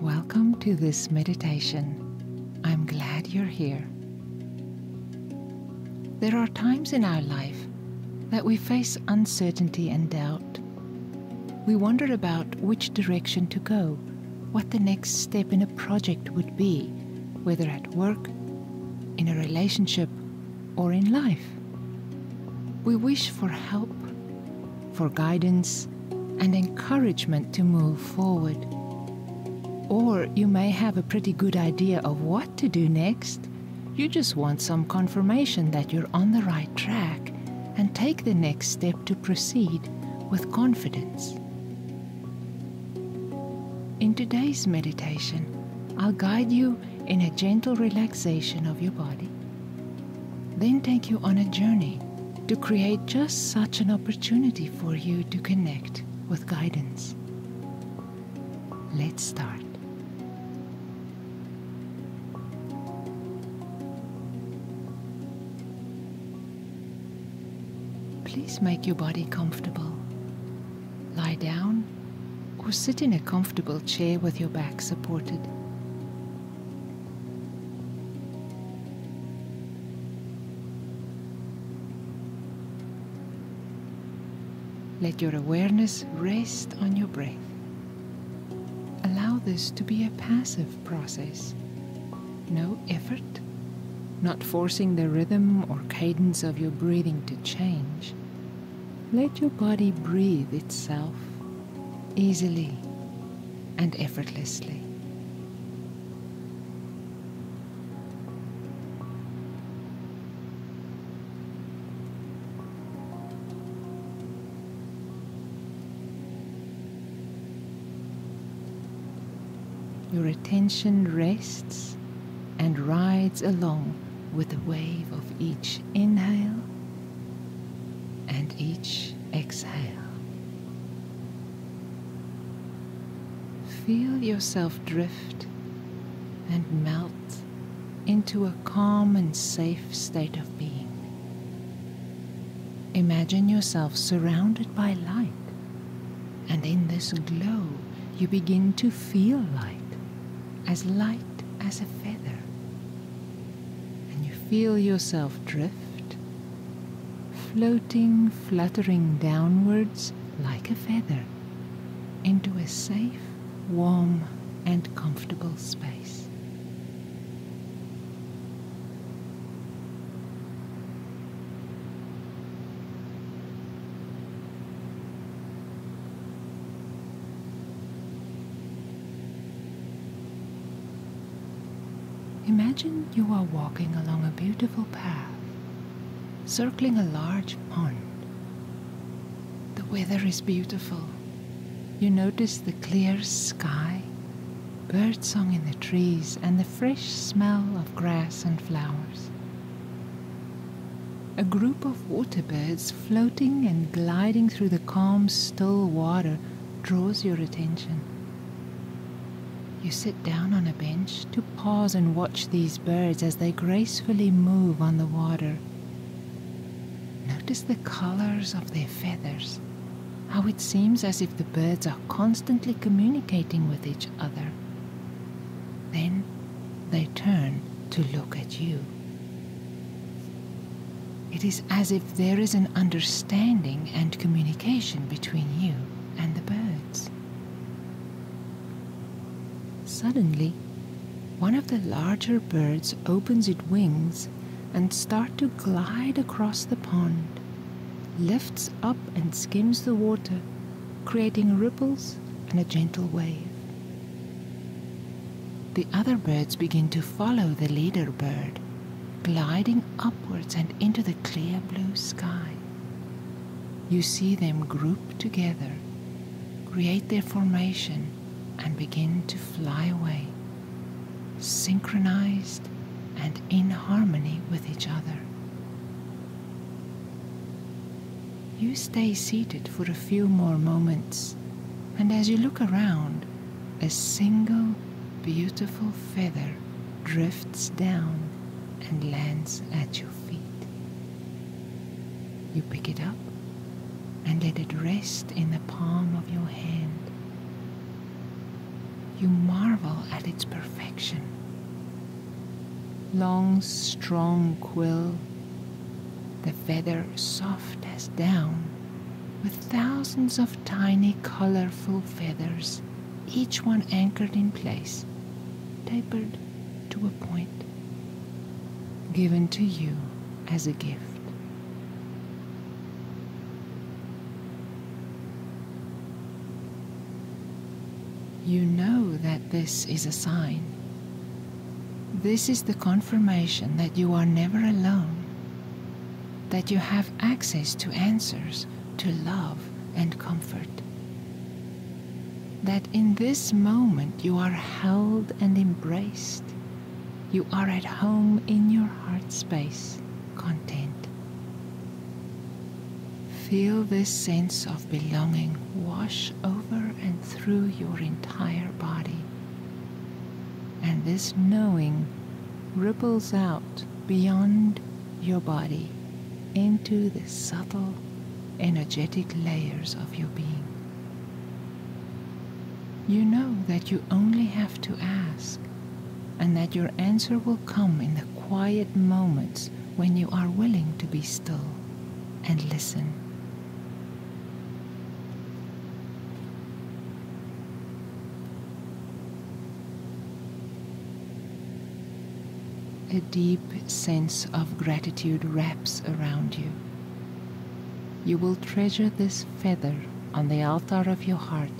Welcome to this meditation. I'm glad you're here. There are times in our life that we face uncertainty and doubt. We wonder about which direction to go, what the next step in a project would be, whether at work, in a relationship, or in life. We wish for help, for guidance, and encouragement to move forward. Or you may have a pretty good idea of what to do next. You just want some confirmation that you're on the right track and take the next step to proceed with confidence. In today's meditation, I'll guide you in a gentle relaxation of your body, then take you on a journey to create just such an opportunity for you to connect with guidance. Let's start. Please make your body comfortable. Lie down or sit in a comfortable chair with your back supported. Let your awareness rest on your breath. Allow this to be a passive process. No effort, not forcing the rhythm or cadence of your breathing to change. Let your body breathe itself easily and effortlessly. Your attention rests and rides along with the wave of each inhale and each exhale. Feel yourself drift and melt into a calm and safe state of being. Imagine yourself surrounded by light, and in this glow you begin to feel light as a feather, and you feel yourself drift, floating, fluttering downwards like a feather into a safe, warm, and comfortable space. Imagine you are walking along a beautiful path, circling a large pond. The weather is beautiful. You notice the clear sky, birdsong in the trees, and the fresh smell of grass and flowers. A group of water birds floating and gliding through the calm, still water draws your attention. You sit down on a bench to pause and watch these birds as they gracefully move on the water. Notice the colors of their feathers, how it seems as if the birds are constantly communicating with each other. Then they turn to look at you. It is as if there is an understanding and communication between you and the birds. Suddenly, one of the larger birds opens its wings and starts to glide across the pond, lifts up and skims the water, creating ripples and a gentle wave. The other birds begin to follow the leader bird, gliding upwards and into the clear blue sky. You see them group together, create their formation, and begin to fly away, synchronized and in harmony with each other. You stay seated for a few more moments, and as you look around, a single beautiful feather drifts down and lands at your feet. You pick it up and let it rest in the palm of your hand. You marvel at its perfection. Long, strong quill, the feather soft as down, with thousands of tiny colorful feathers, each one anchored in place, tapered to a point, given to you as a gift. You know that this is a sign. This is the confirmation that you are never alone, that you have access to answers, to love and comfort, that in this moment you are held and embraced. You are at home in your heart space, content. Feel this sense of belonging wash over and through your entire body. And this knowing ripples out beyond your body into the subtle, energetic layers of your being. You know that you only have to ask, and that your answer will come in the quiet moments when you are willing to be still and listen. A deep sense of gratitude wraps around you. You will treasure this feather on the altar of your heart,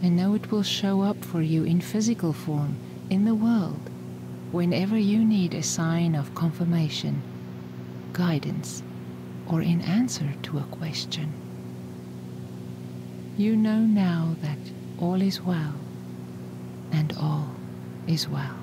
and know it will show up for you in physical form in the world, whenever you need a sign of confirmation, guidance, or in answer to a question. You know now that all is well, and all is well.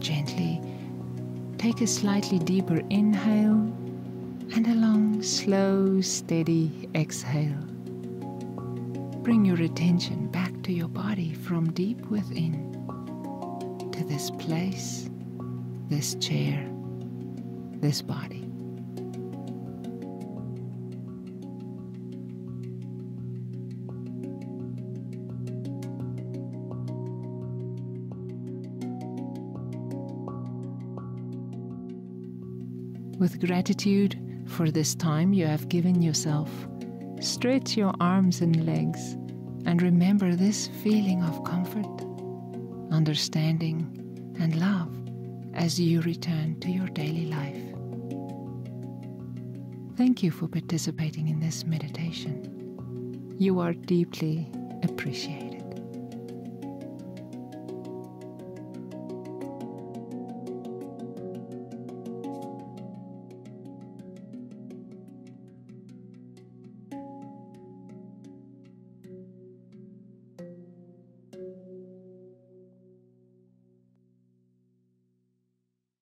Gently, take a slightly deeper inhale and a long, slow, steady exhale. Bring your attention back to your body from deep within, to this place, this chair, this body. With gratitude for this time you have given yourself, stretch your arms and legs and remember this feeling of comfort, understanding, and love as you return to your daily life. Thank you for participating in this meditation. You are deeply appreciated.